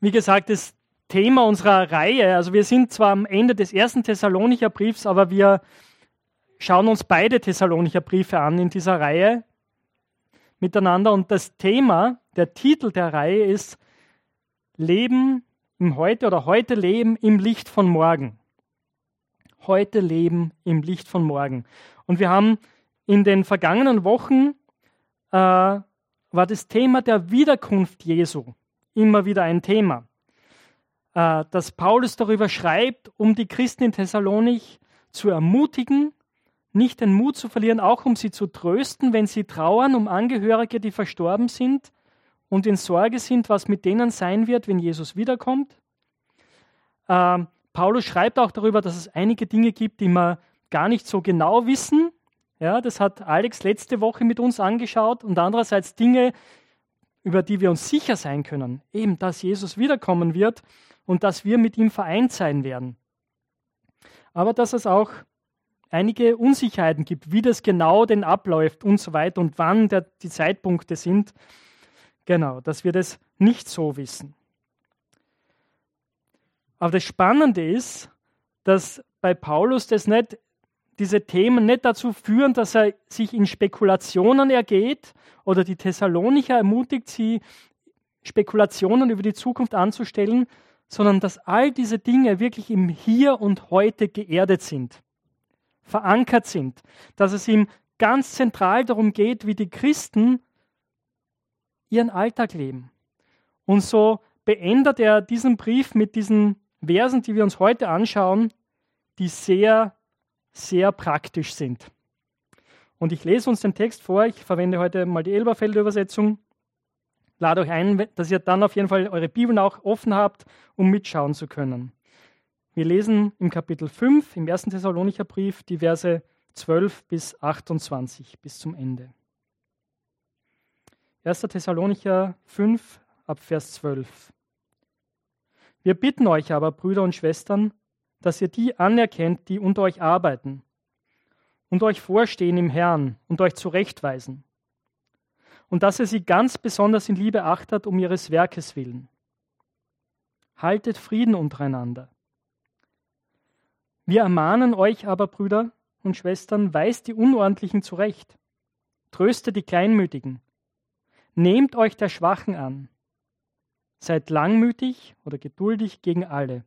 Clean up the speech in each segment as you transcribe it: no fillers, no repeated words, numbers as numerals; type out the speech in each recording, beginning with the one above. wie gesagt, das Thema unserer Reihe. Also wir sind zwar am Ende des ersten Thessalonicher Briefs, aber wir schauen uns beide Thessalonicher Briefe an in dieser Reihe miteinander. Und das Thema, der Titel der Reihe ist Leben im Heute oder Heute leben im Licht von morgen. Heute leben im Licht von morgen. Und wir haben in den vergangenen Wochen war das Thema der Wiederkunft Jesu immer wieder ein Thema. Dass Paulus darüber schreibt, um die Christen in Thessalonich zu ermutigen, nicht den Mut zu verlieren, auch um sie zu trösten, wenn sie trauern um Angehörige, die verstorben sind und in Sorge sind, was mit denen sein wird, wenn Jesus wiederkommt. Paulus schreibt auch darüber, dass es einige Dinge gibt, die wir gar nicht so genau wissen. Ja, das hat Alex letzte Woche mit uns angeschaut. Und andererseits Dinge, über die wir uns sicher sein können. Eben, dass Jesus wiederkommen wird und dass wir mit ihm vereint sein werden. Aber dass es auch einige Unsicherheiten gibt, wie das genau denn abläuft und so weiter und wann die Zeitpunkte sind. Genau, dass wir das nicht so wissen. Aber das Spannende ist, dass bei Paulus diese Themen nicht dazu führen, dass er sich in Spekulationen ergeht oder die Thessalonicher ermutigt, sie Spekulationen über die Zukunft anzustellen, sondern dass all diese Dinge wirklich im Hier und Heute geerdet sind, verankert sind, dass es ihm ganz zentral darum geht, wie die Christen ihren Alltag leben. Und so beendet er diesen Brief mit diesen Versen, die wir uns heute anschauen, die sehr, sehr praktisch sind. Und ich lese uns den Text vor. Ich verwende heute mal die Elberfeld-Übersetzung. Lade euch ein, dass ihr dann auf jeden Fall eure Bibeln auch offen habt, um mitschauen zu können. Wir lesen im Kapitel 5, im 1. Thessalonicher Brief, die Verse 12 bis 28, bis zum Ende. 1. Thessalonicher 5, ab Vers 12. Wir bitten euch aber, Brüder und Schwestern, dass ihr die anerkennt, die unter euch arbeiten und euch vorstehen im Herrn und euch zurechtweisen. Und dass ihr sie ganz besonders in Liebe achtet um ihres Werkes willen. Haltet Frieden untereinander. Wir ermahnen euch aber, Brüder und Schwestern, weist die Unordentlichen zurecht. Tröstet die Kleinmütigen. Nehmt euch der Schwachen an. Seid langmütig oder geduldig gegen alle.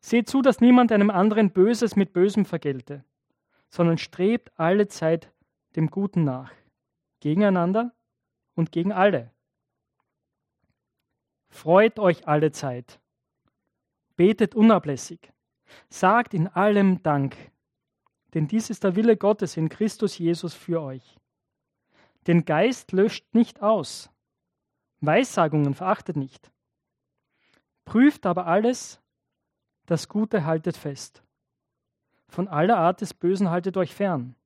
Seht zu, dass niemand einem anderen Böses mit Bösem vergelte, sondern strebt alle Zeit dem Guten nach, gegeneinander und gegen alle. Freut euch alle Zeit, betet unablässig, sagt in allem Dank, denn dies ist der Wille Gottes in Christus Jesus für euch. Den Geist löscht nicht aus, Weissagungen verachtet nicht. Prüft aber alles, das Gute haltet fest. Von aller Art des Bösen haltet euch fern.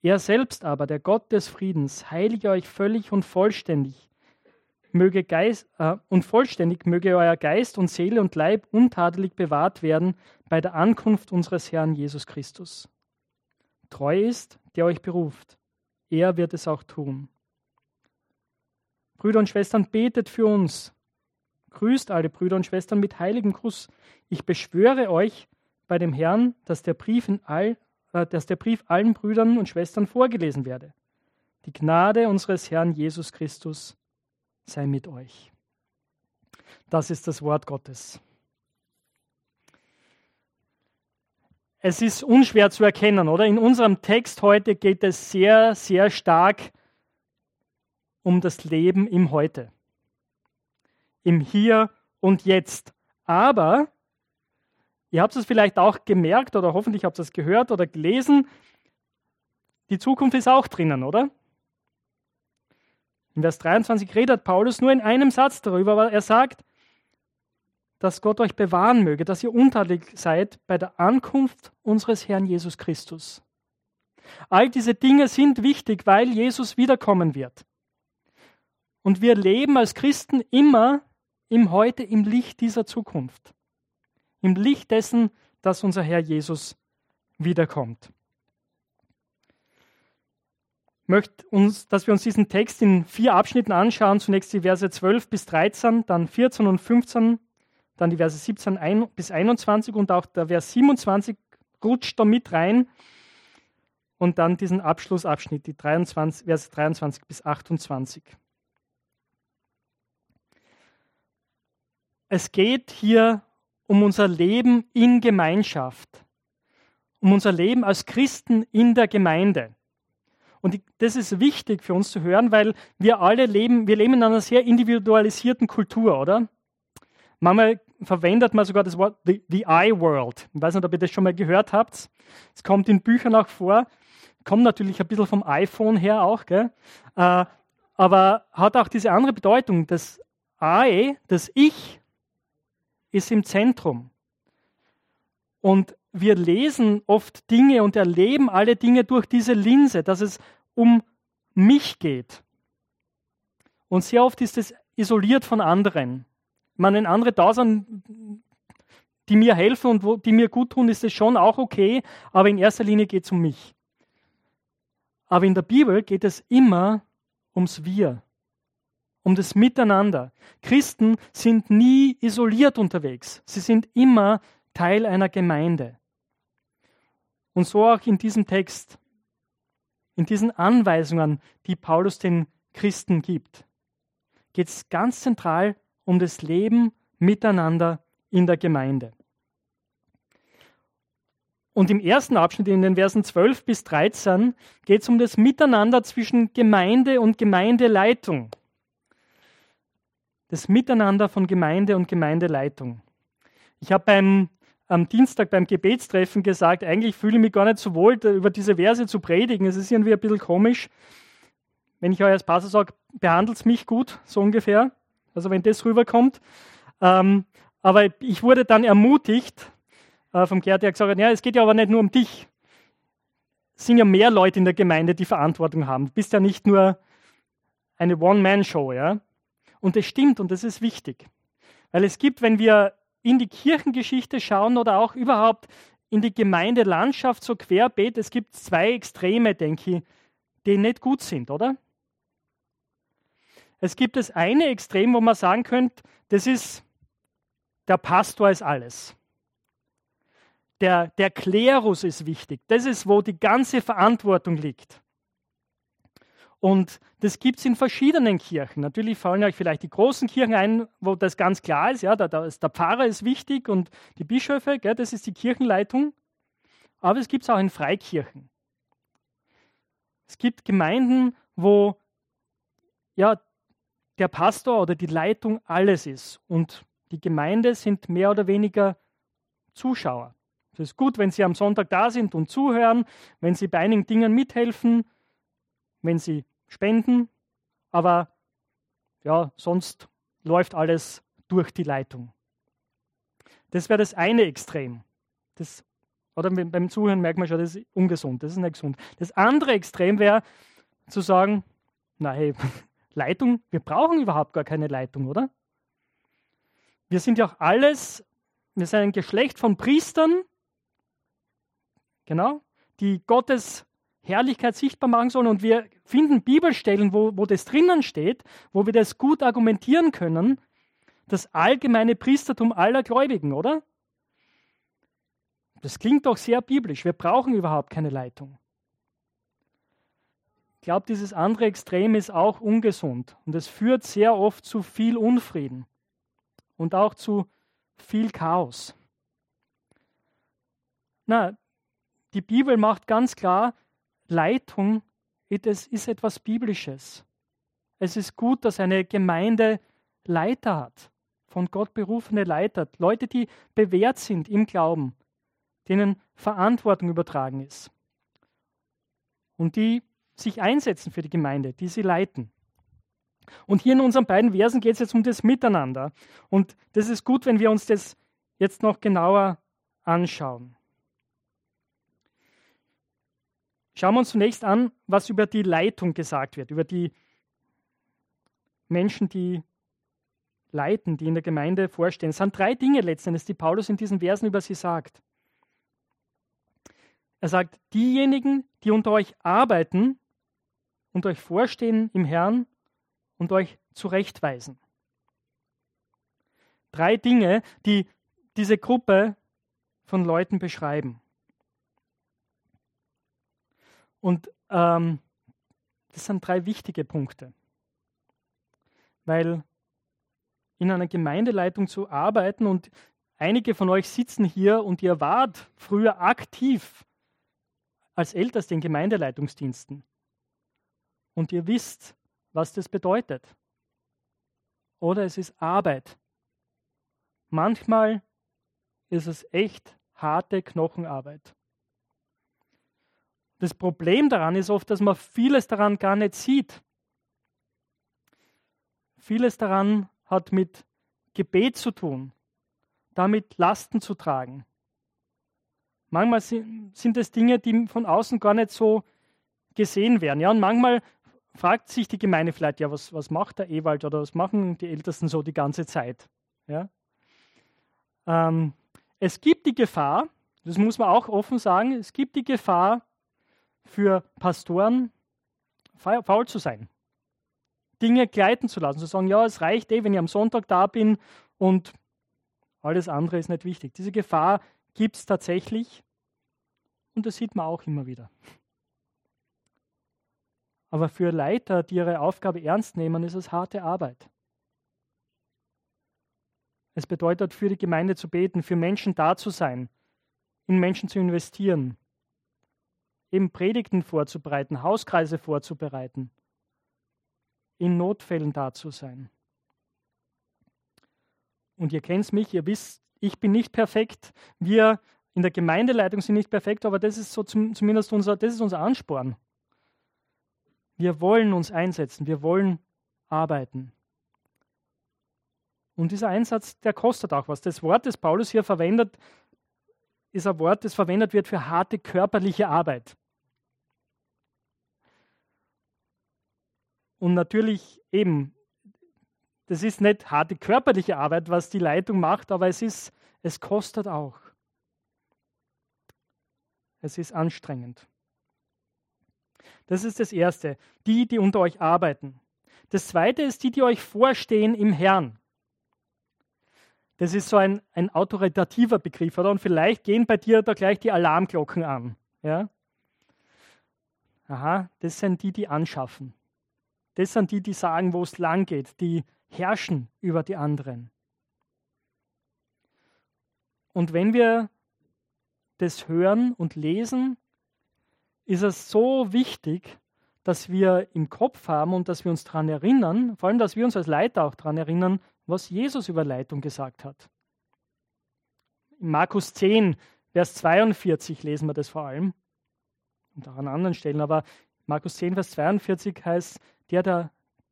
Er selbst aber, der Gott des Friedens, heilige euch völlig und vollständig. Möge euer Geist und Seele und Leib untadelig bewahrt werden bei der Ankunft unseres Herrn Jesus Christus. Treu ist, der euch beruft. Er wird es auch tun. Brüder und Schwestern, betet für uns. Grüßt alle Brüder und Schwestern mit heiligem Gruß. Ich beschwöre euch bei dem Herrn, dass der Brief allen Brüdern und Schwestern vorgelesen werde. Die Gnade unseres Herrn Jesus Christus sei mit euch. Das ist das Wort Gottes. Es ist unschwer zu erkennen, oder? In unserem Text heute geht es sehr, sehr stark um das Leben im Heute, im Hier und Jetzt. Aber, ihr habt es vielleicht auch gemerkt oder hoffentlich habt ihr es gehört oder gelesen, die Zukunft ist auch drinnen, oder? In Vers 23 redet Paulus nur in einem Satz darüber, weil er sagt, dass Gott euch bewahren möge, dass ihr untadelig seid bei der Ankunft unseres Herrn Jesus Christus. All diese Dinge sind wichtig, weil Jesus wiederkommen wird. Und wir leben als Christen immer im Heute, im Licht dieser Zukunft. Im Licht dessen, dass unser Herr Jesus wiederkommt. möchte uns, dass wir uns diesen Text in 4 Abschnitten anschauen. Zunächst die Verse 12 bis 13, dann 14 und 15, dann die Verse 17 bis 21 und auch der Vers 27 rutscht da mit rein. Und dann diesen Abschlussabschnitt, die Verse 23 bis 28. Es geht hier um unser Leben in Gemeinschaft, um unser Leben als Christen in der Gemeinde. Und das ist wichtig für uns zu hören, weil wir alle leben in einer sehr individualisierten Kultur, oder? Manchmal verwendet man sogar das Wort the I-World. Ich weiß nicht, ob ihr das schon mal gehört habt. Es kommt in Büchern auch vor. Kommt natürlich ein bisschen vom iPhone her auch, gell? Aber hat auch diese andere Bedeutung. Das I, das Ich, ist im Zentrum. Und wir lesen oft Dinge und erleben alle Dinge durch diese Linse, dass es um mich geht. Und sehr oft ist es isoliert von anderen. Wenn andere da sind, die mir helfen und die mir gut tun, ist es schon auch okay, aber in erster Linie geht es um mich. Aber in der Bibel geht es immer ums Wir, um das Miteinander. Christen sind nie isoliert unterwegs. Sie sind immer Teil einer Gemeinde. Und so auch in diesem Text, in diesen Anweisungen, die Paulus den Christen gibt, geht es ganz zentral um das Leben miteinander in der Gemeinde. Und im ersten Abschnitt, in den Versen 12 bis 13, geht es um das Miteinander zwischen Gemeinde und Gemeindeleitung. Das Miteinander von Gemeinde und Gemeindeleitung. Ich habe am Dienstag beim Gebetstreffen gesagt, eigentlich fühle ich mich gar nicht so wohl, über diese Verse zu predigen. Es ist irgendwie ein bisschen komisch. Wenn ich euch als Pastor sage, behandelt es mich gut, so ungefähr. Also wenn das rüberkommt. Aber ich wurde dann ermutigt vom Gerd, der gesagt hat, ja, es geht ja aber nicht nur um dich. Es sind ja mehr Leute in der Gemeinde, die Verantwortung haben. Du bist ja nicht nur eine One-Man-Show. Ja? Und das stimmt und das ist wichtig. Weil es gibt, wenn wir in die Kirchengeschichte schauen oder auch überhaupt in die Gemeindelandschaft so querbeet, es gibt zwei Extreme, denke ich, die nicht gut sind, oder? Es gibt das eine Extrem, wo man sagen könnte, das ist, der Pastor ist alles. Der Klerus ist wichtig. Das ist, wo die ganze Verantwortung liegt. Und das gibt es in verschiedenen Kirchen. Natürlich fallen euch vielleicht die großen Kirchen ein, wo das ganz klar ist. Ja, der Pfarrer ist wichtig und die Bischöfe, gell, das ist die Kirchenleitung. Aber es gibt es auch in Freikirchen. Es gibt Gemeinden, wo ja, der Pastor oder die Leitung alles ist. Und die Gemeinde sind mehr oder weniger Zuschauer. Es ist gut, wenn sie am Sonntag da sind und zuhören, wenn sie bei einigen Dingen mithelfen, wenn sie spenden, aber ja, sonst läuft alles durch die Leitung. Das wäre das eine Extrem. Das, oder beim Zuhören merkt man schon, das ist ungesund, das ist nicht gesund. Das andere Extrem wäre zu sagen, na hey, Leitung, wir brauchen überhaupt gar keine Leitung, oder? Wir sind ja auch alles, wir sind ein Geschlecht von Priestern, genau, die Gottes Herrlichkeit sichtbar machen sollen und wir finden Bibelstellen, wo das drinnen steht, wo wir das gut argumentieren können, das allgemeine Priestertum aller Gläubigen, oder? Das klingt doch sehr biblisch. Wir brauchen überhaupt keine Leitung. Ich glaube, dieses andere Extrem ist auch ungesund und es führt sehr oft zu viel Unfrieden und auch zu viel Chaos. Na, die Bibel macht ganz klar, Leitung, das ist etwas Biblisches. Es ist gut, dass eine Gemeinde Leiter hat, von Gott berufene Leiter, Leute, die bewährt sind im Glauben, denen Verantwortung übertragen ist und die sich einsetzen für die Gemeinde, die sie leiten. Und hier in unseren beiden Versen geht es jetzt um das Miteinander und das ist gut, wenn wir uns das jetzt noch genauer anschauen. Schauen wir uns zunächst an, was über die Leitung gesagt wird, über die Menschen, die leiten, die in der Gemeinde vorstehen. Es sind drei Dinge letzten Endes, die Paulus in diesen Versen über sie sagt. Er sagt, diejenigen, die unter euch arbeiten, und euch vorstehen im Herrn und euch zurechtweisen. Drei Dinge, die diese Gruppe von Leuten beschreiben. Und das sind drei wichtige Punkte, weil in einer Gemeindeleitung zu arbeiten, und einige von euch sitzen hier und ihr wart früher aktiv als Älteste in Gemeindeleitungsdiensten und ihr wisst, was das bedeutet. Oder es ist Arbeit. Manchmal ist es echt harte Knochenarbeit. Das Problem daran ist oft, dass man vieles daran gar nicht sieht. Vieles daran hat mit Gebet zu tun, damit Lasten zu tragen. Manchmal sind es Dinge, die von außen gar nicht so gesehen werden. Ja, und manchmal fragt sich die Gemeinde vielleicht, ja, was macht der Ewald oder was machen die Ältesten so die ganze Zeit? Ja? Es gibt die Gefahr, das muss man auch offen sagen, es gibt die Gefahr, für Pastoren faul zu sein. Dinge gleiten zu lassen, zu sagen, ja, es reicht wenn ich am Sonntag da bin und alles andere ist nicht wichtig. Diese Gefahr gibt es tatsächlich und das sieht man auch immer wieder. Aber für Leiter, die ihre Aufgabe ernst nehmen, ist es harte Arbeit. Es bedeutet, für die Gemeinde zu beten, für Menschen da zu sein, in Menschen zu investieren, eben Predigten vorzubereiten, Hauskreise vorzubereiten, in Notfällen da zu sein. Und ihr kennt mich, ihr wisst, ich bin nicht perfekt, wir in der Gemeindeleitung sind nicht perfekt, aber das ist so zumindest unser Ansporn. Wir wollen uns einsetzen, wir wollen arbeiten. Und dieser Einsatz, der kostet auch was. Das Wort, das Paulus hier verwendet, ist ein Wort, das verwendet wird für harte körperliche Arbeit. Und natürlich eben, das ist nicht harte körperliche Arbeit, was die Leitung macht, aber es kostet auch. Es ist anstrengend. Das ist das Erste, die unter euch arbeiten. Das Zweite ist die euch vorstehen im Herrn. Das ist so ein autoritativer Begriff, oder? Und vielleicht gehen bei dir da gleich die Alarmglocken an. Ja? Aha, das sind die anschaffen. Das sind die sagen, wo es lang geht, die herrschen über die anderen. Und wenn wir das hören und lesen, ist es so wichtig, dass wir im Kopf haben und dass wir uns daran erinnern, vor allem, dass wir uns als Leiter auch daran erinnern, was Jesus über Leitung gesagt hat. In Markus 10, Vers 42 lesen wir das vor allem, und auch an anderen Stellen, aber Markus 10, Vers 42 heißt, der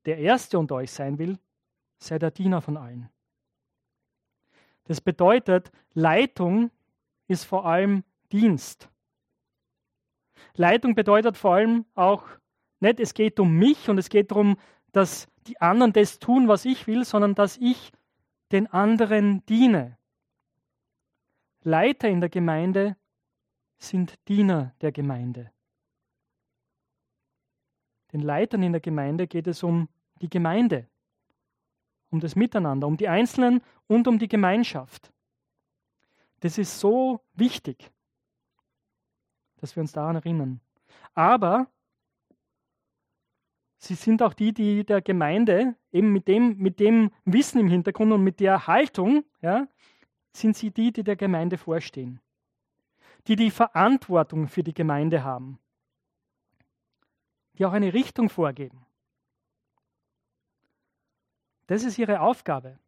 Erste unter euch sein will, sei der Diener von allen. Das bedeutet, Leitung ist vor allem Dienst. Leitung bedeutet vor allem auch nicht, es geht um mich und es geht darum, dass die anderen das tun, was ich will, sondern dass ich den anderen diene. Leiter in der Gemeinde sind Diener der Gemeinde. Den Leitern in der Gemeinde geht es um die Gemeinde, um das Miteinander, um die Einzelnen und um die Gemeinschaft. Das ist so wichtig, dass wir uns daran erinnern. Aber sie sind auch die der Gemeinde, eben mit dem Wissen im Hintergrund und mit der Haltung, ja, sind sie die der Gemeinde vorstehen. Die Verantwortung für die Gemeinde haben. Die auch eine Richtung vorgeben. Das ist ihre Aufgabe.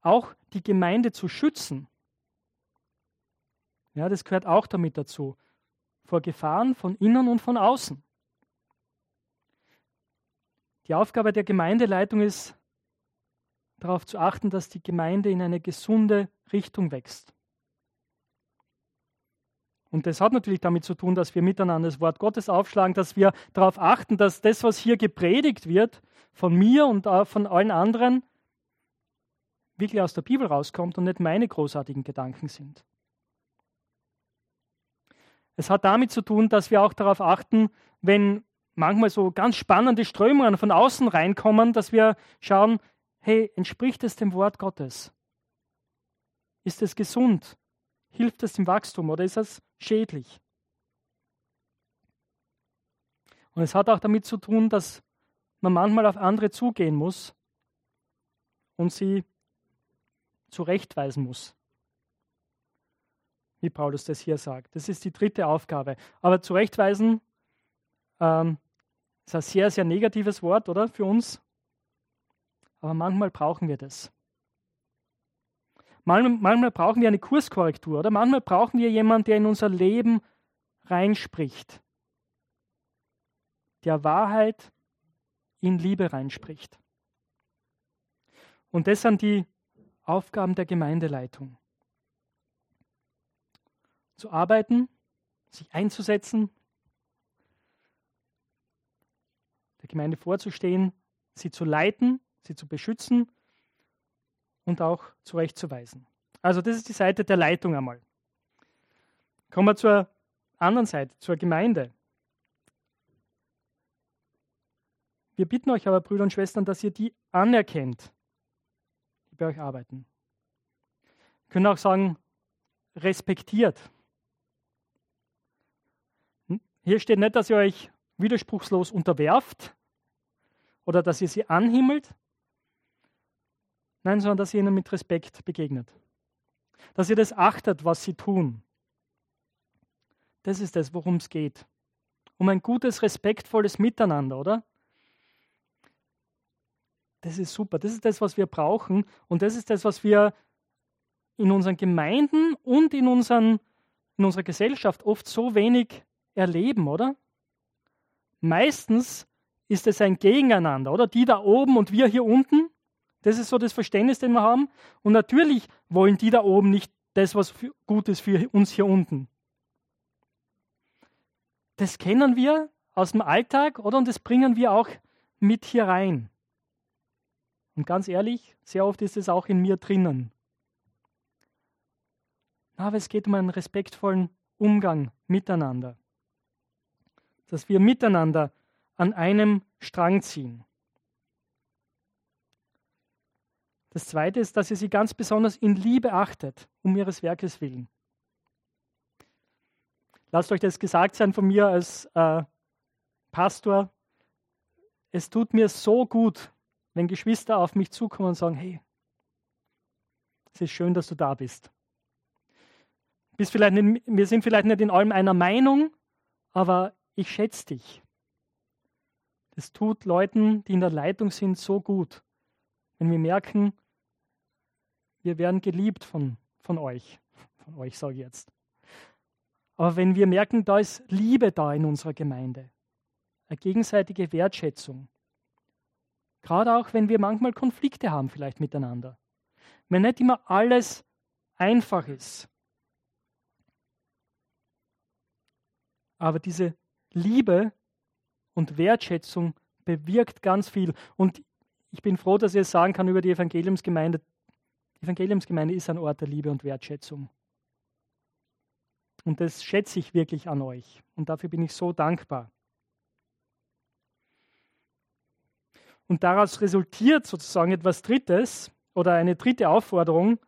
Auch die Gemeinde zu schützen. Ja, das gehört auch damit dazu. Vor Gefahren von innen und von außen. Die Aufgabe der Gemeindeleitung ist, darauf zu achten, dass die Gemeinde in eine gesunde Richtung wächst. Und das hat natürlich damit zu tun, dass wir miteinander das Wort Gottes aufschlagen, dass wir darauf achten, dass das, was hier gepredigt wird, von mir und von allen anderen, wirklich aus der Bibel rauskommt und nicht meine großartigen Gedanken sind. Es hat damit zu tun, dass wir auch darauf achten, wenn manchmal so ganz spannende Strömungen von außen reinkommen, dass wir schauen, hey, entspricht es dem Wort Gottes? Ist es gesund? Hilft es dem Wachstum oder ist es schädlich? Und es hat auch damit zu tun, dass man manchmal auf andere zugehen muss und sie zurechtweisen muss, wie Paulus das hier sagt. Das ist die dritte Aufgabe. Aber zurechtweisen ist ein sehr, sehr negatives Wort, oder, für uns. Aber manchmal brauchen wir das. Manchmal brauchen wir eine Kurskorrektur, oder? Manchmal brauchen wir jemanden, der in unser Leben reinspricht, der Wahrheit in Liebe reinspricht. Und das sind die Aufgaben der Gemeindeleitung. Zu arbeiten, sich einzusetzen, der Gemeinde vorzustehen, sie zu leiten, sie zu beschützen und auch zurechtzuweisen. Also das ist die Seite der Leitung einmal. Kommen wir zur anderen Seite, zur Gemeinde. Wir bitten euch aber, Brüder und Schwestern, dass ihr die anerkennt, die bei euch arbeiten. Wir können auch sagen, respektiert. Hier steht nicht, dass ihr euch widerspruchslos unterwerft oder dass ihr sie anhimmelt. Nein, sondern dass ihr ihnen mit Respekt begegnet. Dass ihr das achtet, was sie tun. Das ist das, worum es geht. Um ein gutes, respektvolles Miteinander, oder? Das ist super. Das ist das, was wir brauchen. Und das ist das, was wir in unseren Gemeinden und in unserer Gesellschaft oft so wenig erleben, oder? Meistens ist es ein Gegeneinander, oder? Die da oben und wir hier unten. Das ist so das Verständnis, den wir haben. Und natürlich wollen die da oben nicht das, was gut ist für uns hier unten. Das kennen wir aus dem Alltag, oder? Und das bringen wir auch mit hier rein. Und ganz ehrlich, sehr oft ist es auch in mir drinnen. Aber es geht um einen respektvollen Umgang miteinander. Dass wir miteinander an einem Strang ziehen. Das Zweite ist, dass ihr sie ganz besonders in Liebe achtet, um ihres Werkes willen. Lasst euch das gesagt sein von mir als Pastor. Es tut mir so gut, wenn Geschwister auf mich zukommen und sagen, hey, es ist schön, dass du da bist. Wir sind vielleicht nicht in allem einer Meinung, aber ich schätze dich. Das tut Leuten, die in der Leitung sind, so gut, wenn wir merken, wir werden geliebt von euch. Von euch sage ich jetzt. Aber wenn wir merken, da ist Liebe da in unserer Gemeinde, eine gegenseitige Wertschätzung. Gerade auch, wenn wir manchmal Konflikte haben vielleicht miteinander. Wenn nicht immer alles einfach ist. Aber diese Liebe und Wertschätzung bewirkt ganz viel. Und ich bin froh, dass ich es sagen kann über die Evangeliumsgemeinde. Die Evangeliumsgemeinde ist ein Ort der Liebe und Wertschätzung. Und das schätze ich wirklich an euch. Und dafür bin ich so dankbar. Und daraus resultiert sozusagen etwas Drittes oder eine dritte Aufforderung,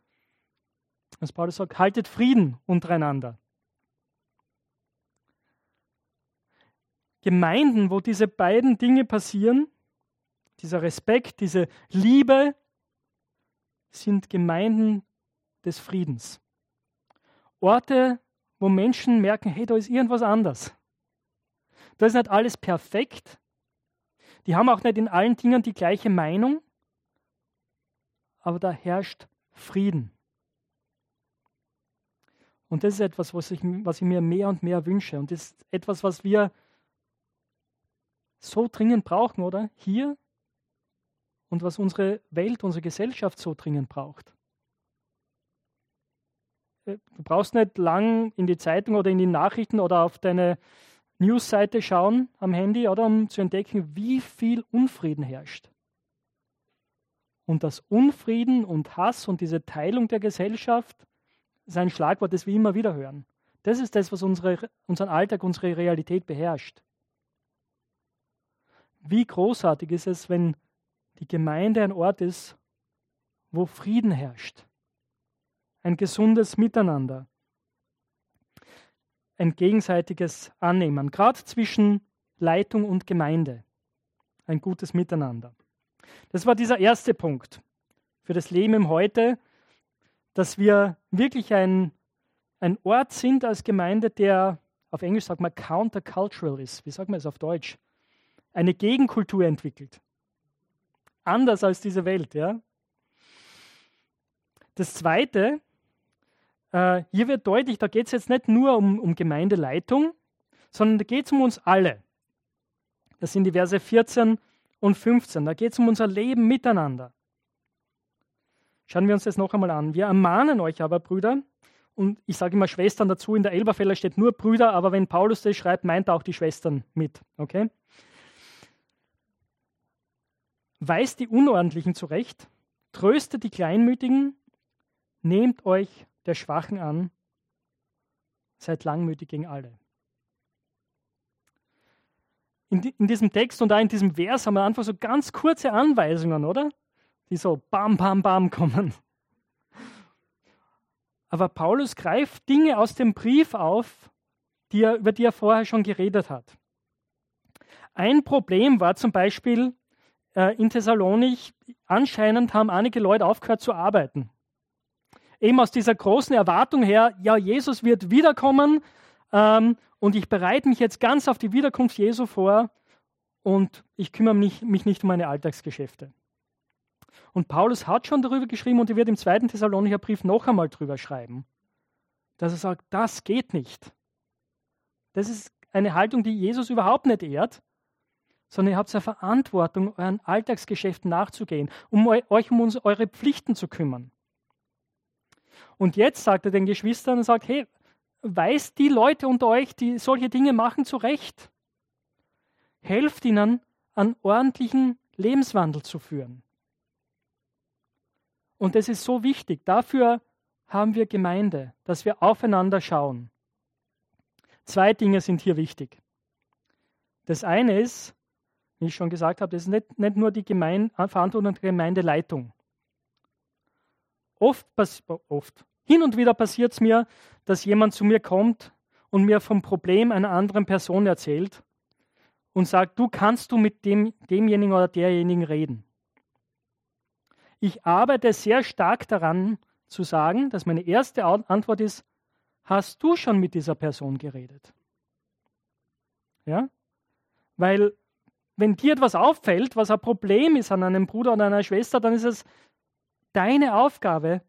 was Paulus sagt, haltet Frieden untereinander. Gemeinden, wo diese beiden Dinge passieren, dieser Respekt, diese Liebe, sind Gemeinden des Friedens. Orte, wo Menschen merken, hey, da ist irgendwas anders. Da ist nicht alles perfekt. Die haben auch nicht in allen Dingen die gleiche Meinung, aber da herrscht Frieden. Und das ist etwas, was ich mir mehr und mehr wünsche. Und das ist etwas, was wir so dringend brauchen, oder? Hier und was unsere Welt, unsere Gesellschaft so dringend braucht. Du brauchst nicht lang in die Zeitung oder in die Nachrichten oder auf deine Newsseite schauen am Handy, oder, um zu entdecken, wie viel Unfrieden herrscht. Und das Unfrieden und Hass und diese Teilung der Gesellschaft ist ein Schlagwort, das wir immer wieder hören. Das ist das, was unseren Alltag, unsere Realität beherrscht. Wie großartig ist es, wenn die Gemeinde ein Ort ist, wo Frieden herrscht. Ein gesundes Miteinander. Ein gegenseitiges Annehmen, gerade zwischen Leitung und Gemeinde. Ein gutes Miteinander. Das war dieser erste Punkt für das Leben im Heute, dass wir wirklich ein Ort sind als Gemeinde, der, auf Englisch sagt man, countercultural ist. Wie sagt man es auf Deutsch? Eine Gegenkultur entwickelt. Anders als diese Welt. Ja? Das Zweite, hier wird deutlich, da geht es jetzt nicht nur um Gemeindeleitung, sondern da geht es um uns alle. Das sind die Verse 14 und 15. Da geht es um unser Leben miteinander. Schauen wir uns das noch einmal an. Wir ermahnen euch aber, Brüder, und ich sage immer Schwestern dazu, in der Elberfelder steht nur Brüder, aber wenn Paulus das schreibt, meint er auch die Schwestern mit. Okay? Weist die Unordentlichen zurecht, tröstet die Kleinmütigen, nehmt euch der Schwachen an, seid langmütig gegen alle. In diesem Text und auch in diesem Vers haben wir einfach so ganz kurze Anweisungen, oder? Die so bam, bam, bam kommen. Aber Paulus greift Dinge aus dem Brief auf, über die er vorher schon geredet hat. Ein Problem war zum Beispiel in Thessalonich, anscheinend haben einige Leute aufgehört zu arbeiten. Eben aus dieser großen Erwartung her, ja, Jesus wird wiederkommen, und ich bereite mich jetzt ganz auf die Wiederkunft Jesu vor und ich kümmere mich nicht um meine Alltagsgeschäfte. Und Paulus hat schon darüber geschrieben und er wird im 2. Thessalonicher Brief noch einmal drüber schreiben, dass er sagt, das geht nicht. Das ist eine Haltung, die Jesus überhaupt nicht ehrt, sondern ihr habt eine Verantwortung, euren Alltagsgeschäften nachzugehen, um euch um eure Pflichten zu kümmern. Und jetzt sagt er den Geschwistern und sagt, hey, weist die Leute unter euch, die solche Dinge machen, zurecht. Helft ihnen, einen ordentlichen Lebenswandel zu führen. Und das ist so wichtig. Dafür haben wir Gemeinde, dass wir aufeinander schauen. Zwei Dinge sind hier wichtig. Das eine ist, wie ich schon gesagt habe, das ist nicht nur die Verantwortung der Gemeindeleitung. Hin und wieder passiert es mir, dass jemand zu mir kommt und mir vom Problem einer anderen Person erzählt und sagt, du kannst du mit demjenigen oder derjenigen reden. Ich arbeite sehr stark daran zu sagen, dass meine erste Antwort ist, hast du schon mit dieser Person geredet? Ja? Weil wenn dir etwas auffällt, was ein Problem ist an einem Bruder oder einer Schwester, dann ist es deine Aufgabe,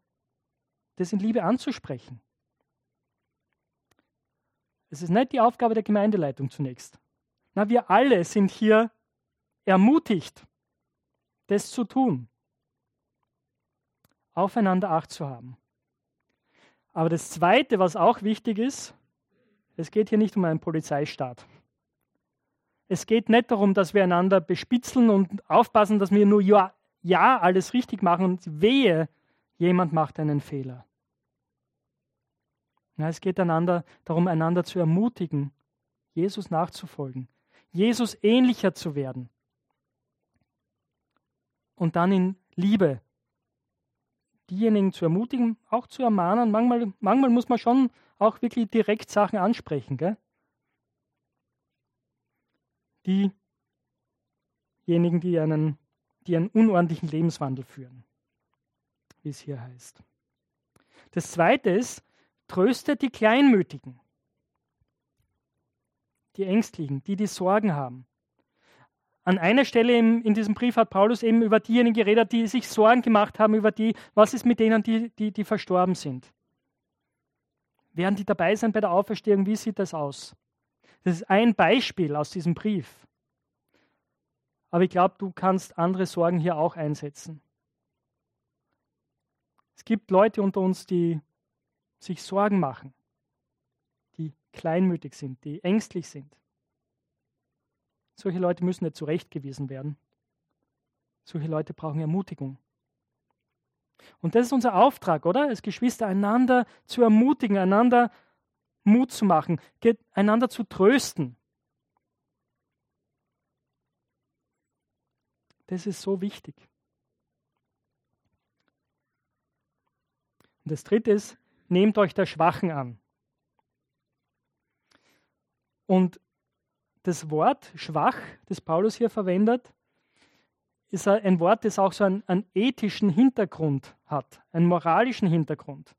das in Liebe anzusprechen. Es ist nicht die Aufgabe der Gemeindeleitung zunächst. Na, wir alle sind hier ermutigt, das zu tun, aufeinander Acht zu haben. Aber das Zweite, was auch wichtig ist, es geht hier nicht um einen Polizeistaat. Es geht nicht darum, dass wir einander bespitzeln und aufpassen, dass wir nur ja alles richtig machen und wehe, jemand macht einen Fehler. Na, es geht darum, einander zu ermutigen, Jesus nachzufolgen, Jesus ähnlicher zu werden und dann in Liebe diejenigen zu ermutigen, auch zu ermahnen. Manchmal muss man schon auch wirklich direkt Sachen ansprechen, gell? Diejenigen, die einen unordentlichen Lebenswandel führen, wie es hier heißt. Das Zweite ist, tröstet die Kleinmütigen, die Ängstlichen, die Sorgen haben. An einer Stelle in diesem Brief hat Paulus eben über diejenigen geredet, die sich Sorgen gemacht haben, über die, was ist mit denen, die verstorben sind. Werden die dabei sein bei der Auferstehung? Wie sieht das aus? Das ist ein Beispiel aus diesem Brief. Aber ich glaube, du kannst andere Sorgen hier auch einsetzen. Es gibt Leute unter uns, die sich Sorgen machen, die kleinmütig sind, die ängstlich sind. Solche Leute müssen nicht zurechtgewiesen werden. Solche Leute brauchen Ermutigung. Und das ist unser Auftrag, oder? Als Geschwister, einander zu ermutigen, einander Mut zu machen, einander zu trösten. Das ist so wichtig. Und das Dritte ist, nehmt euch der Schwachen an. Und das Wort schwach, das Paulus hier verwendet, ist ein Wort, das auch so einen ethischen Hintergrund hat, einen moralischen Hintergrund.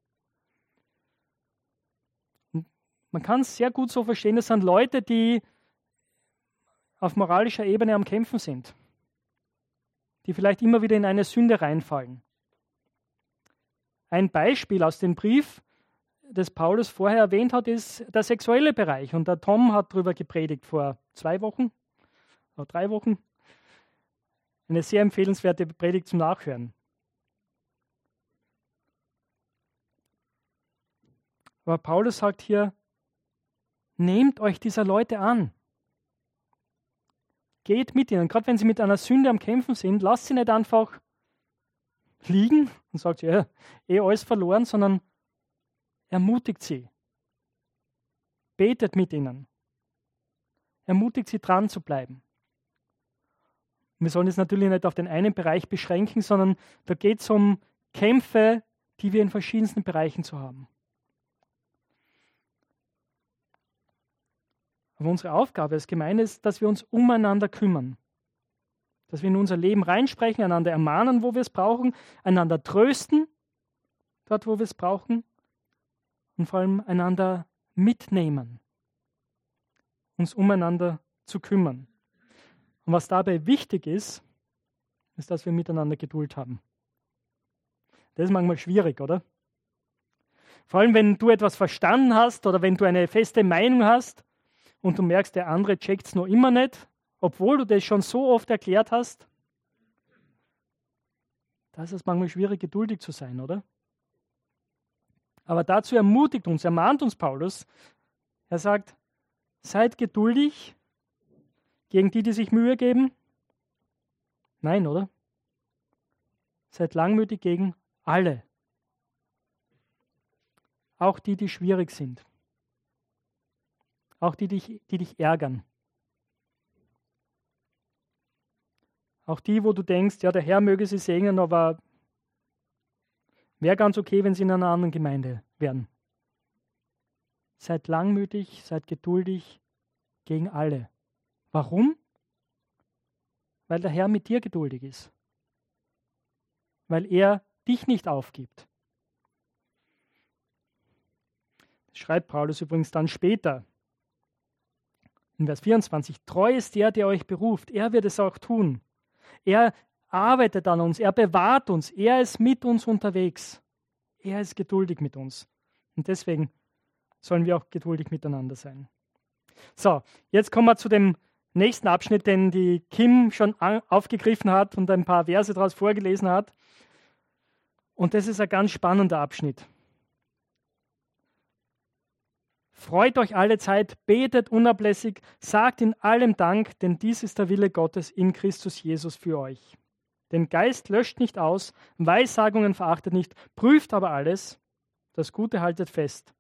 Und man kann es sehr gut so verstehen, das sind Leute, die auf moralischer Ebene am Kämpfen sind, die vielleicht immer wieder in eine Sünde reinfallen. Ein Beispiel aus dem Brief, das Paulus vorher erwähnt hat, ist der sexuelle Bereich. Und der Tom hat darüber gepredigt vor 3 Wochen. Eine sehr empfehlenswerte Predigt zum Nachhören. Aber Paulus sagt hier, nehmt euch dieser Leute an. Geht mit ihnen. Gerade wenn sie mit einer Sünde am Kämpfen sind, lasst sie nicht einfach liegen und sagt, ja, alles verloren, sondern ermutigt sie. Betet mit ihnen. Ermutigt sie, dran zu bleiben. Wir sollen das natürlich nicht auf den einen Bereich beschränken, sondern da geht es um Kämpfe, die wir in verschiedensten Bereichen zu haben. Aber unsere Aufgabe als Gemeinde ist, dass wir uns umeinander kümmern. Dass wir in unser Leben reinsprechen, einander ermahnen, wo wir es brauchen, einander trösten, dort, wo wir es brauchen und vor allem einander mitnehmen, uns umeinander zu kümmern. Und was dabei wichtig ist, ist, dass wir miteinander Geduld haben. Das ist manchmal schwierig, oder? Vor allem, wenn du etwas verstanden hast oder wenn du eine feste Meinung hast, und du merkst, der andere checkt es noch immer nicht, obwohl du das schon so oft erklärt hast. Da ist es manchmal schwierig, geduldig zu sein, oder? Aber dazu ermahnt uns Paulus. Er sagt, seid geduldig gegen die sich Mühe geben. Nein, oder? Seid langmütig gegen alle. Auch die schwierig sind. Auch die dich ärgern. Auch die, wo du denkst, ja, der Herr möge sie segnen, aber wäre ganz okay, wenn sie in einer anderen Gemeinde wären. Seid langmütig, seid geduldig gegen alle. Warum? Weil der Herr mit dir geduldig ist. Weil er dich nicht aufgibt. Das schreibt Paulus übrigens dann später. In Vers 24, treu ist der, der euch beruft. Er wird es auch tun. Er arbeitet an uns, er bewahrt uns, er ist mit uns unterwegs. Er ist geduldig mit uns. Und deswegen sollen wir auch geduldig miteinander sein. So, jetzt kommen wir zu dem nächsten Abschnitt, den die Kim schon aufgegriffen hat und ein paar Verse daraus vorgelesen hat. Und das ist ein ganz spannender Abschnitt. Freut euch alle Zeit, betet unablässig, sagt in allem Dank, denn dies ist der Wille Gottes in Christus Jesus für euch. Den Geist löscht nicht aus, Weissagungen verachtet nicht, prüft aber alles, das Gute haltet fest,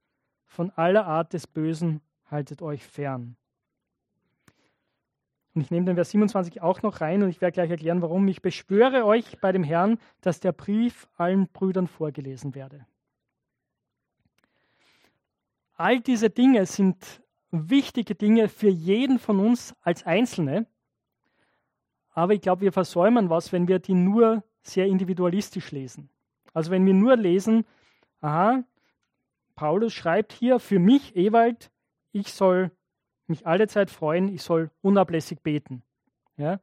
von aller Art des Bösen haltet euch fern. Und ich nehme den Vers 27 auch noch rein und ich werde gleich erklären, warum. Ich beschwöre euch bei dem Herrn, dass der Brief allen Brüdern vorgelesen werde. All diese Dinge sind wichtige Dinge für jeden von uns als Einzelne. Aber ich glaube, wir versäumen was, wenn wir die nur sehr individualistisch lesen. Also wenn wir nur lesen, Paulus schreibt hier für mich, Ewald, ich soll mich alle Zeit freuen, ich soll unablässig beten. Ja?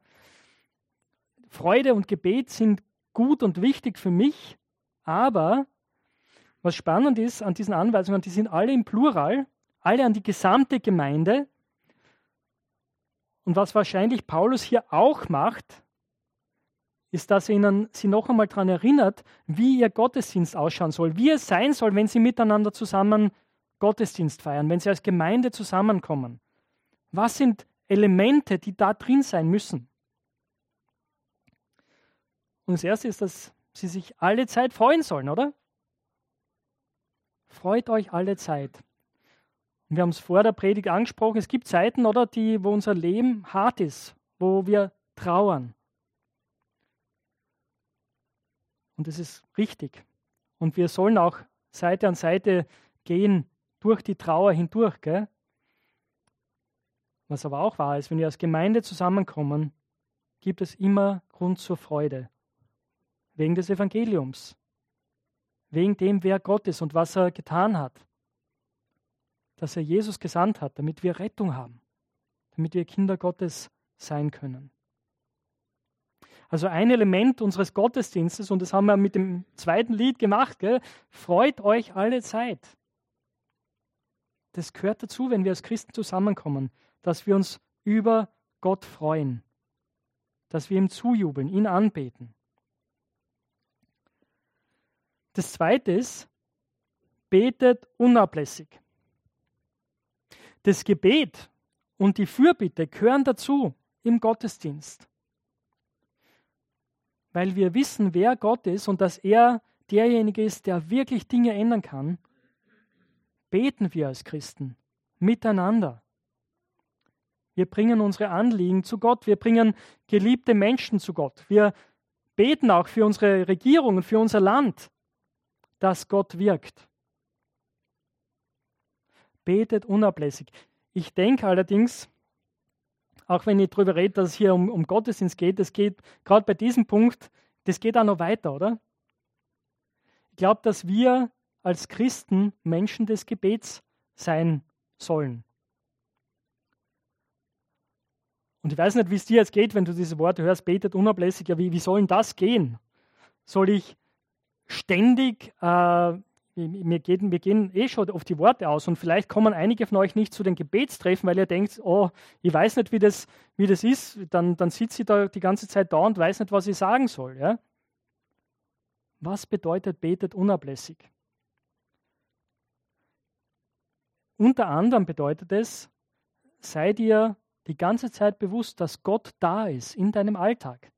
Freude und Gebet sind gut und wichtig für mich, aber was spannend ist an diesen Anweisungen, die sind alle im Plural, alle an die gesamte Gemeinde. Und was wahrscheinlich Paulus hier auch macht, ist, dass er sie noch einmal daran erinnert, wie ihr Gottesdienst ausschauen soll, wie es sein soll, wenn sie miteinander zusammen Gottesdienst feiern, wenn sie als Gemeinde zusammenkommen. Was sind Elemente, die da drin sein müssen? Und das Erste ist, dass sie sich alle Zeit freuen sollen, oder? Freut euch alle Zeit. Und wir haben es vor der Predigt angesprochen, es gibt Zeiten, wo unser Leben hart ist, wo wir trauern, Und das ist richtig. Und wir sollen auch Seite an Seite gehen, durch die Trauer hindurch. Gell? Was aber auch wahr ist, wenn wir als Gemeinde zusammenkommen, gibt es immer Grund zur Freude. Wegen des Evangeliums. Wegen dem, wer Gott ist und was er getan hat. Dass er Jesus gesandt hat, damit wir Rettung haben. Damit wir Kinder Gottes sein können. Also ein Element unseres Gottesdienstes, und das haben wir mit dem zweiten Lied gemacht, gell? Freut euch alle Zeit. Das gehört dazu, wenn wir als Christen zusammenkommen, dass wir uns über Gott freuen, dass wir ihm zujubeln, ihn anbeten. Das zweite ist, betet unablässig. Das Gebet und die Fürbitte gehören dazu im Gottesdienst. Weil wir wissen, wer Gott ist und dass er derjenige ist, der wirklich Dinge ändern kann, beten wir als Christen miteinander. Wir bringen unsere Anliegen zu Gott, wir bringen geliebte Menschen zu Gott. Wir beten auch für unsere Regierung und für unser Land, dass Gott wirkt. Betet unablässig. Ich denke allerdings, auch wenn ich darüber rede, dass es hier um Gottesdienst geht, es geht gerade bei diesem Punkt, das geht auch noch weiter, oder? Ich glaube, dass wir als Christen Menschen des Gebets sein sollen. Und ich weiß nicht, wie es dir jetzt geht, wenn du diese Worte hörst, betet unablässig, ja, wie soll denn das gehen? Soll ich ständig, mir gehen eh schon oft die Worte aus und vielleicht kommen einige von euch nicht zu den Gebetstreffen, weil ihr denkt, oh, ich weiß nicht, wie das ist, dann sitze ich da die ganze Zeit da und weiß nicht, was ich sagen soll. Ja? Was bedeutet betet unablässig? Unter anderem bedeutet es, sei dir die ganze Zeit bewusst, dass Gott da ist in deinem Alltag.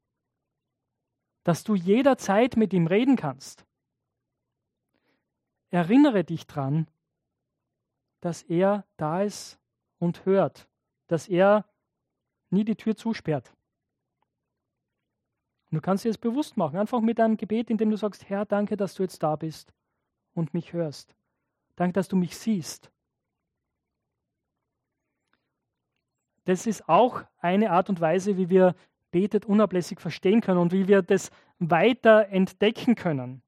Dass du jederzeit mit ihm reden kannst. Erinnere dich dran, dass er da ist und hört, dass er nie die Tür zusperrt. Und du kannst dir das bewusst machen, einfach mit einem Gebet, indem du sagst, Herr, danke, dass du jetzt da bist und mich hörst. Danke, dass du mich siehst. Das ist auch eine Art und Weise, wie wir betet unablässig verstehen können und wie wir das weiter entdecken können.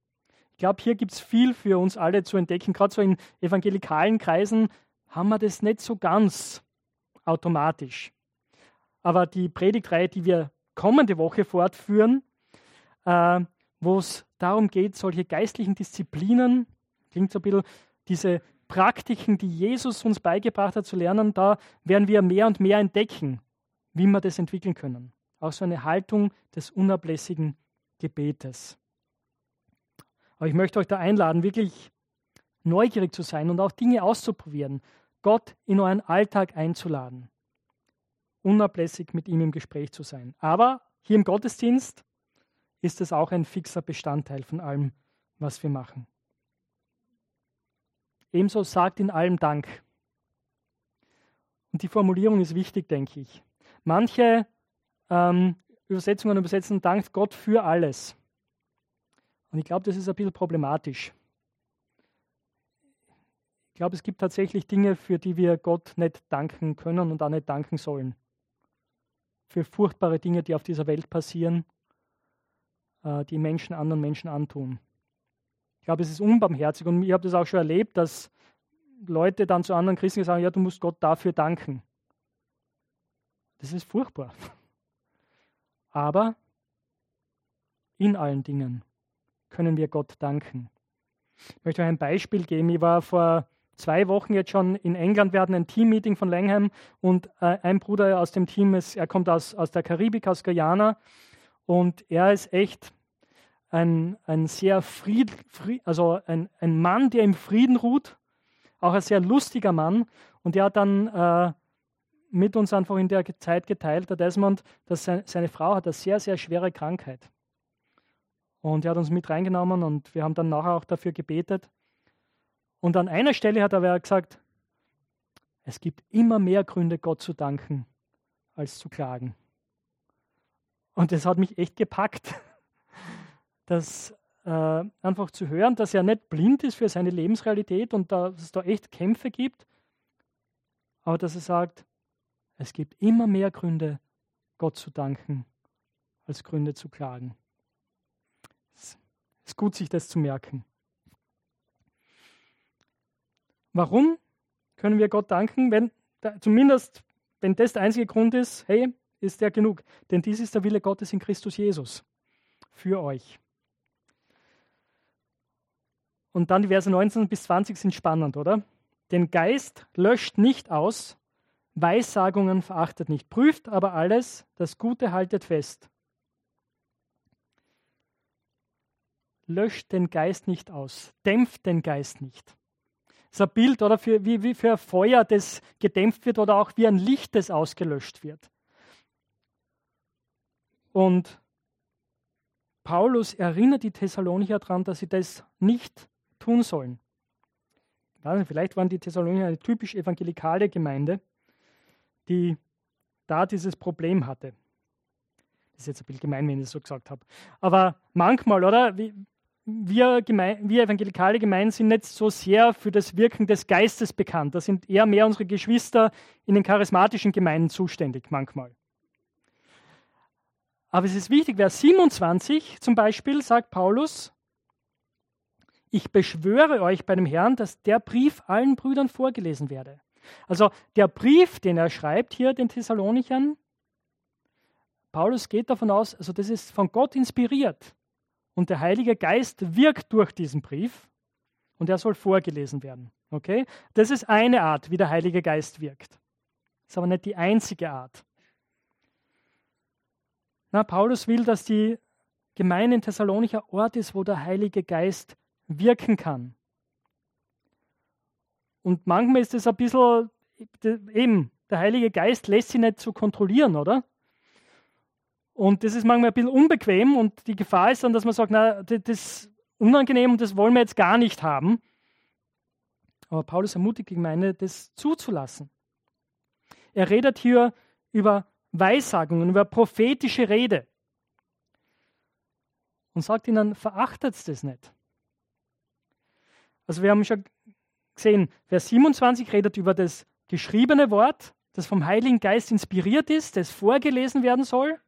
Ich glaube, hier gibt es viel für uns alle zu entdecken. Gerade so in evangelikalen Kreisen haben wir das nicht so ganz automatisch. Aber die Predigtreihe, die wir kommende Woche fortführen, wo es darum geht, solche geistlichen Disziplinen, klingt so ein bisschen, diese Praktiken, die Jesus uns beigebracht hat zu lernen, da werden wir mehr und mehr entdecken, wie wir das entwickeln können. Auch so eine Haltung des unablässigen Gebetes. Aber ich möchte euch da einladen, wirklich neugierig zu sein und auch Dinge auszuprobieren, Gott in euren Alltag einzuladen, unablässig mit ihm im Gespräch zu sein. Aber hier im Gottesdienst ist es auch ein fixer Bestandteil von allem, was wir machen. Ebenso sagt in allem Dank. Und die Formulierung ist wichtig, denke ich. Manche Übersetzungen übersetzen, dankt Gott für alles. Und ich glaube, das ist ein bisschen problematisch. Ich glaube, es gibt tatsächlich Dinge, für die wir Gott nicht danken können und auch nicht danken sollen. Für furchtbare Dinge, die auf dieser Welt passieren, die Menschen anderen Menschen antun. Ich glaube, es ist unbarmherzig. Und ich habe das auch schon erlebt, dass Leute dann zu anderen Christen sagen, ja, du musst Gott dafür danken. Das ist furchtbar. Aber in allen Dingen können wir Gott danken. Ich möchte euch ein Beispiel geben. Ich war vor 2 Wochen jetzt schon in England. Wir hatten ein Team-Meeting von Langham und ein Bruder aus dem Team, er kommt aus der Karibik, aus Guyana und er ist echt ein sehr ein Mann, der im Frieden ruht, auch ein sehr lustiger Mann und der hat dann mit uns einfach in der Zeit geteilt, der Esmond, dass seine Frau hat eine sehr, sehr schwere Krankheit. Und er hat uns mit reingenommen und wir haben dann nachher auch dafür gebetet. Und an einer Stelle hat er gesagt, es gibt immer mehr Gründe, Gott zu danken, als zu klagen. Und das hat mich echt gepackt, dass einfach zu hören, dass er nicht blind ist für seine Lebensrealität und dass es da echt Kämpfe gibt, aber dass er sagt, es gibt immer mehr Gründe, Gott zu danken, als Gründe zu klagen. Es ist gut, sich das zu merken. Warum können wir Gott danken, wenn das der einzige Grund ist, hey, ist der genug? Denn dies ist der Wille Gottes in Christus Jesus für euch. Und dann die Verse 19 bis 20 sind spannend, oder? Den Geist löscht nicht aus, Weissagungen verachtet nicht, prüft aber alles, das Gute haltet fest. Löscht den Geist nicht aus, dämpft den Geist nicht. Das ist ein Bild, oder, wie für ein Feuer, das gedämpft wird, oder auch wie ein Licht, das ausgelöscht wird. Und Paulus erinnert die Thessalonicher daran, dass sie das nicht tun sollen. Vielleicht waren die Thessalonicher eine typisch evangelikale Gemeinde, die da dieses Problem hatte. Das ist jetzt ein bisschen gemein, wenn ich das so gesagt habe. Aber manchmal, oder? Wir evangelikale Gemeinden sind nicht so sehr für das Wirken des Geistes bekannt. Da sind eher mehr unsere Geschwister in den charismatischen Gemeinden zuständig manchmal. Aber es ist wichtig, Vers 27 zum Beispiel sagt Paulus, ich beschwöre euch bei dem Herrn, dass der Brief allen Brüdern vorgelesen werde. Also der Brief, den er schreibt hier den Thessalonichern, Paulus geht davon aus, also das ist von Gott inspiriert. Und der Heilige Geist wirkt durch diesen Brief und er soll vorgelesen werden. Okay? Das ist eine Art, wie der Heilige Geist wirkt. Das ist aber nicht die einzige Art. Na, Paulus will, dass die Gemeinde in Thessalonicher ein Ort ist, wo der Heilige Geist wirken kann. Und manchmal ist es ein bisschen, eben, der Heilige Geist lässt sich nicht so kontrollieren, oder? Und das ist manchmal ein bisschen unbequem und die Gefahr ist dann, dass man sagt, na, das ist unangenehm und das wollen wir jetzt gar nicht haben. Aber Paulus ermutigt die Gemeinde, das zuzulassen. Er redet hier über Weissagungen, über prophetische Rede und sagt ihnen, verachtet das nicht. Also wir haben schon gesehen, Vers 27 redet über das geschriebene Wort, das vom Heiligen Geist inspiriert ist, das vorgelesen werden soll.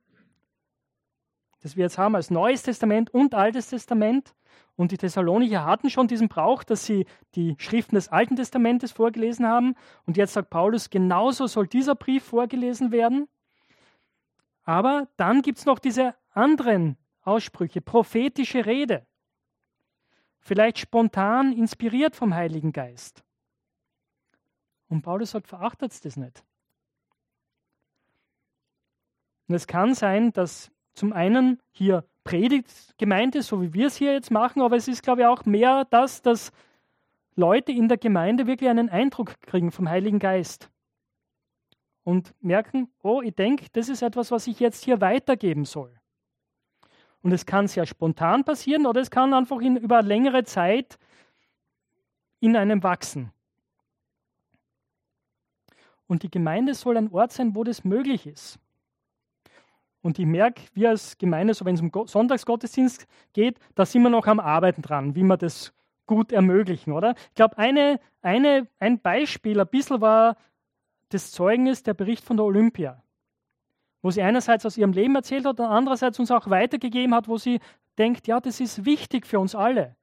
Das wir jetzt haben als Neues Testament und Altes Testament. Und die Thessalonicher hatten schon diesen Brauch, dass sie die Schriften des Alten Testamentes vorgelesen haben. Und jetzt sagt Paulus, genauso soll dieser Brief vorgelesen werden. Aber dann gibt es noch diese anderen Aussprüche, prophetische Rede. Vielleicht spontan inspiriert vom Heiligen Geist. Und Paulus sagt, verachtet das nicht. Und es kann sein, dass zum einen hier Predigt gemeint ist, so wie wir es hier jetzt machen, aber es ist, glaube ich, auch mehr das, dass Leute in der Gemeinde wirklich einen Eindruck kriegen vom Heiligen Geist und merken, oh, ich denke, das ist etwas, was ich jetzt hier weitergeben soll. Und es kann sehr spontan passieren oder es kann einfach über längere Zeit in einem wachsen. Und die Gemeinde soll ein Ort sein, wo das möglich ist. Und ich merke, wir als Gemeinde, so wenn es um Sonntagsgottesdienst geht, da sind wir noch am Arbeiten dran, wie wir das gut ermöglichen, oder? Ich glaube, ein Beispiel ein bisschen war das Zeugnis, der Bericht von der Olympia, wo sie einerseits aus ihrem Leben erzählt hat und andererseits uns auch weitergegeben hat, wo sie denkt, ja, das ist wichtig für uns alle,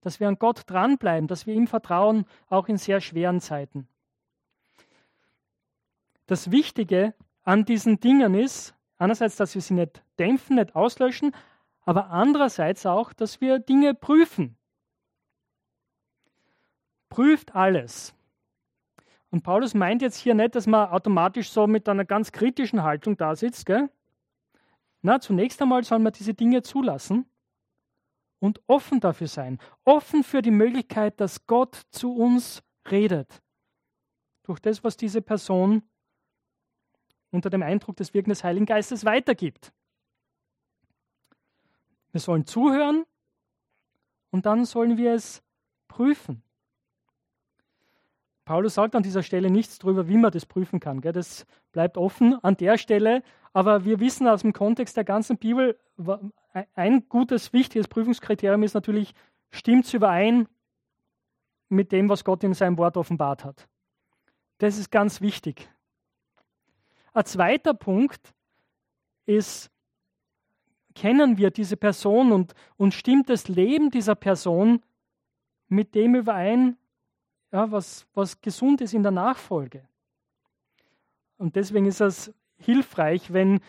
dass wir an Gott dranbleiben, dass wir ihm vertrauen, auch in sehr schweren Zeiten. Das Wichtige an diesen Dingen ist, einerseits, dass wir sie nicht dämpfen, nicht auslöschen, aber andererseits auch, dass wir Dinge prüfen. Prüft alles. Und Paulus meint jetzt hier nicht, dass man automatisch so mit einer ganz kritischen Haltung da sitzt, gell? Na, zunächst einmal sollen wir diese Dinge zulassen und offen dafür sein. Offen für die Möglichkeit, dass Gott zu uns redet. Durch das, was diese Person unter dem Eindruck des Wirken des Heiligen Geistes weitergibt. Wir sollen zuhören und dann sollen wir es prüfen. Paulus sagt an dieser Stelle nichts darüber, wie man das prüfen kann. Gell? Das bleibt offen an der Stelle. Aber wir wissen aus dem Kontext der ganzen Bibel, ein gutes, wichtiges Prüfungskriterium ist natürlich, stimmt es überein mit dem, was Gott in seinem Wort offenbart hat. Das ist ganz wichtig. Ein zweiter Punkt ist, kennen wir diese Person und stimmt das Leben dieser Person mit dem überein, ja, was gesund ist in der Nachfolge. Und deswegen ist es hilfreich, wenn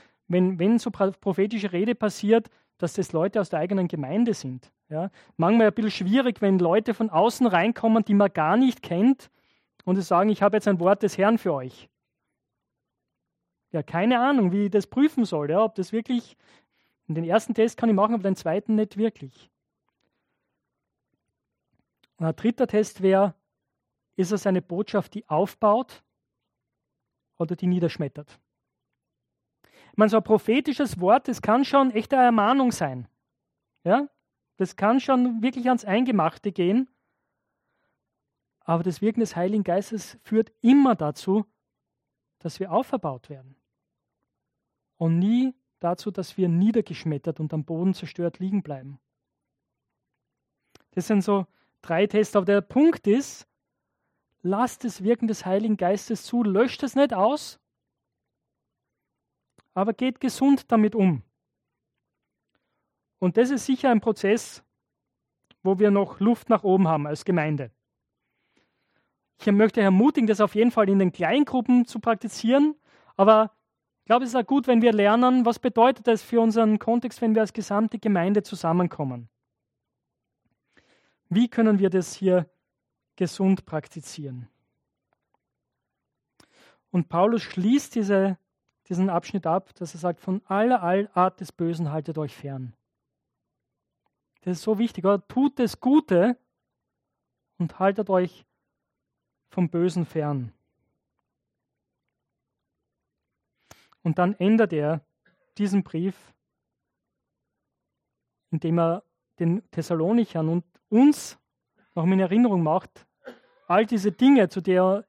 so prophetische Rede passiert, dass das Leute aus der eigenen Gemeinde sind. Ja. Manchmal ein bisschen schwierig, wenn Leute von außen reinkommen, die man gar nicht kennt und sagen, ich habe jetzt ein Wort des Herrn für euch. Ja, keine Ahnung, wie ich das prüfen soll, ja, ob das wirklich, den ersten Test kann ich machen, aber den zweiten nicht wirklich. Und ein dritter Test wäre, ist es eine Botschaft, die aufbaut oder die niederschmettert? Ich meine, so ein prophetisches Wort, das kann schon echt eine Ermahnung sein. Ja? Das kann schon wirklich ans Eingemachte gehen. Aber das Wirken des Heiligen Geistes führt immer dazu, dass wir auferbaut werden. Und nie dazu, dass wir niedergeschmettert und am Boden zerstört liegen bleiben. Das sind so 3 Tests. Aber der Punkt ist, lasst das Wirken des Heiligen Geistes zu, löscht es nicht aus, aber geht gesund damit um. Und das ist sicher ein Prozess, wo wir noch Luft nach oben haben als Gemeinde. Ich möchte ermutigen, das auf jeden Fall in den Kleingruppen zu praktizieren, aber ich glaube, es ist auch gut, wenn wir lernen, was bedeutet das für unseren Kontext, wenn wir als gesamte Gemeinde zusammenkommen. Wie können wir das hier gesund praktizieren. Und Paulus schließt diesen Abschnitt ab, dass er sagt, von aller Art des Bösen haltet euch fern. Das ist so wichtig, oder? Tut das Gute und haltet euch vom Bösen fern. Und dann ändert er diesen Brief, indem er den Thessalonichern und uns noch in Erinnerung macht, all diese Dinge, zu der er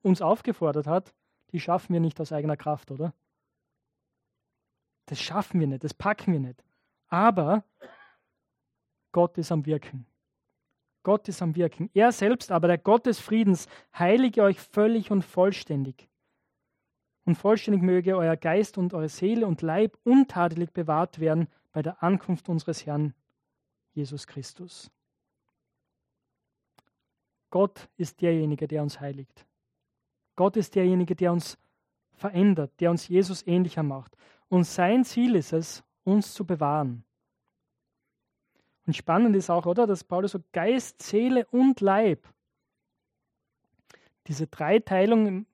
uns aufgefordert hat, die schaffen wir nicht aus eigener Kraft, oder? Das schaffen wir nicht, das packen wir nicht. Aber Gott ist am Wirken. Gott ist am Wirken. Er selbst aber, der Gott des Friedens, heilige euch völlig und vollständig. Und vollständig möge euer Geist und eure Seele und Leib untadelig bewahrt werden bei der Ankunft unseres Herrn Jesus Christus. Gott ist derjenige, der uns heiligt. Gott ist derjenige, der uns verändert, der uns Jesus ähnlicher macht. Und sein Ziel ist es, uns zu bewahren. Und spannend ist auch, oder, dass Paulus so Geist, Seele und Leib, diese 3 Teilungen,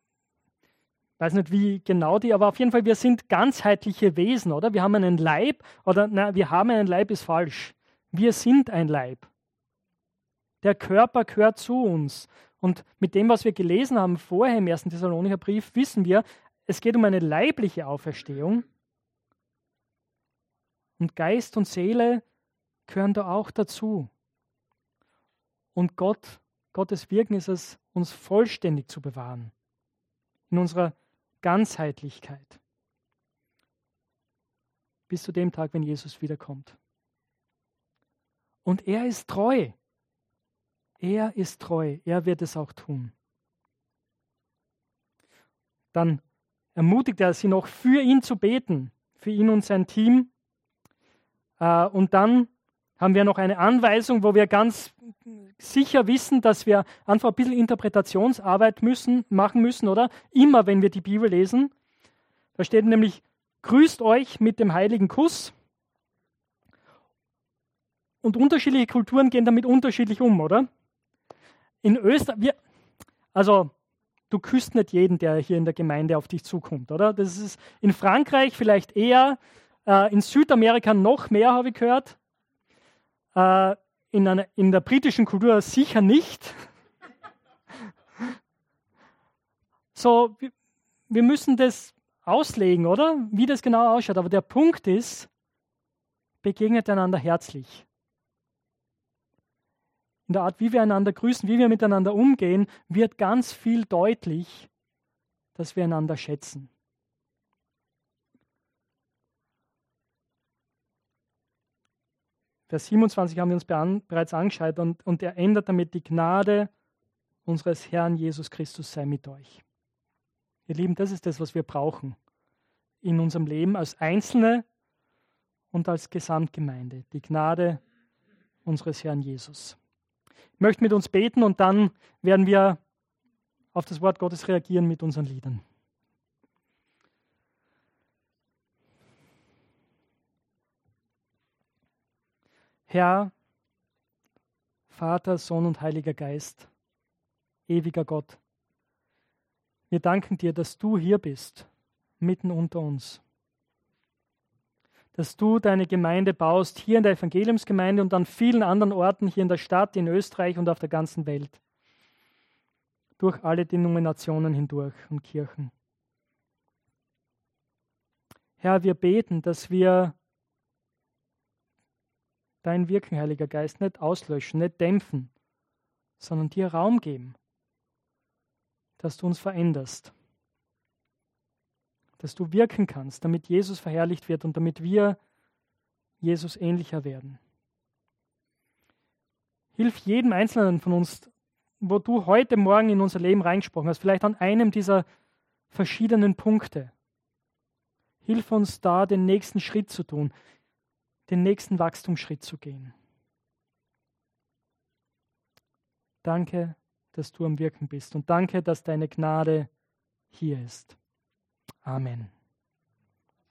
ich weiß nicht, wie genau die, aber auf jeden Fall, wir sind ganzheitliche Wesen, oder? Wir haben einen Leib, oder nein, wir haben einen Leib ist falsch. Wir sind ein Leib. Der Körper gehört zu uns. Und mit dem, was wir gelesen haben vorher im 1. Thessalonicher Brief, wissen wir, es geht um eine leibliche Auferstehung. Und Geist und Seele gehören da auch dazu. Und Gottes Wirken ist es, uns vollständig zu bewahren. In unserer Ganzheitlichkeit. Bis zu dem Tag, wenn Jesus wiederkommt. Und er ist treu. Er ist treu, er wird es auch tun. Dann ermutigt er sie noch, für ihn zu beten, für ihn und sein Team. Und dann haben wir noch eine Anweisung, wo wir ganz sicher wissen, dass wir einfach ein bisschen Interpretationsarbeit machen müssen, oder? Immer, wenn wir die Bibel lesen. Da steht nämlich, grüßt euch mit dem heiligen Kuss. Und unterschiedliche Kulturen gehen damit unterschiedlich um, oder? In Österreich, also du küsst nicht jeden, der hier in der Gemeinde auf dich zukommt, oder? Das ist in Frankreich vielleicht eher, in Südamerika noch mehr, habe ich gehört. In der britischen Kultur sicher nicht. So, wir müssen das auslegen, oder? Wie das genau ausschaut. Aber der Punkt ist, begegnet einander herzlich. in der Art, wie wir einander grüßen, wie wir miteinander umgehen, wird ganz viel deutlich, dass wir einander schätzen. Vers 27 haben wir uns bereits angeschaut und er ändert damit: die Gnade unseres Herrn Jesus Christus sei mit euch. Ihr Lieben, das ist das, was wir brauchen in unserem Leben als Einzelne und als Gesamtgemeinde. Die Gnade unseres Herrn Jesus. Ich möchte mit uns beten und dann werden wir auf das Wort Gottes reagieren mit unseren Liedern. Herr, Vater, Sohn und Heiliger Geist, ewiger Gott, wir danken dir, dass du hier bist, mitten unter uns. Dass du deine Gemeinde baust, hier in der Evangeliumsgemeinde und an vielen anderen Orten, hier in der Stadt, in Österreich und auf der ganzen Welt. Durch alle Denominationen hindurch und Kirchen. Herr, wir beten, dass wir dein Wirken, Heiliger Geist, nicht auslöschen, nicht dämpfen, sondern dir Raum geben, dass du uns veränderst, dass du wirken kannst, damit Jesus verherrlicht wird und damit wir Jesus ähnlicher werden. Hilf jedem Einzelnen von uns, wo du heute Morgen in unser Leben reingesprochen hast, vielleicht an einem dieser verschiedenen Punkte. Hilf uns da, den nächsten Schritt zu tun, den nächsten Wachstumsschritt zu gehen. Danke, dass du am Wirken bist und danke, dass deine Gnade hier ist. Amen.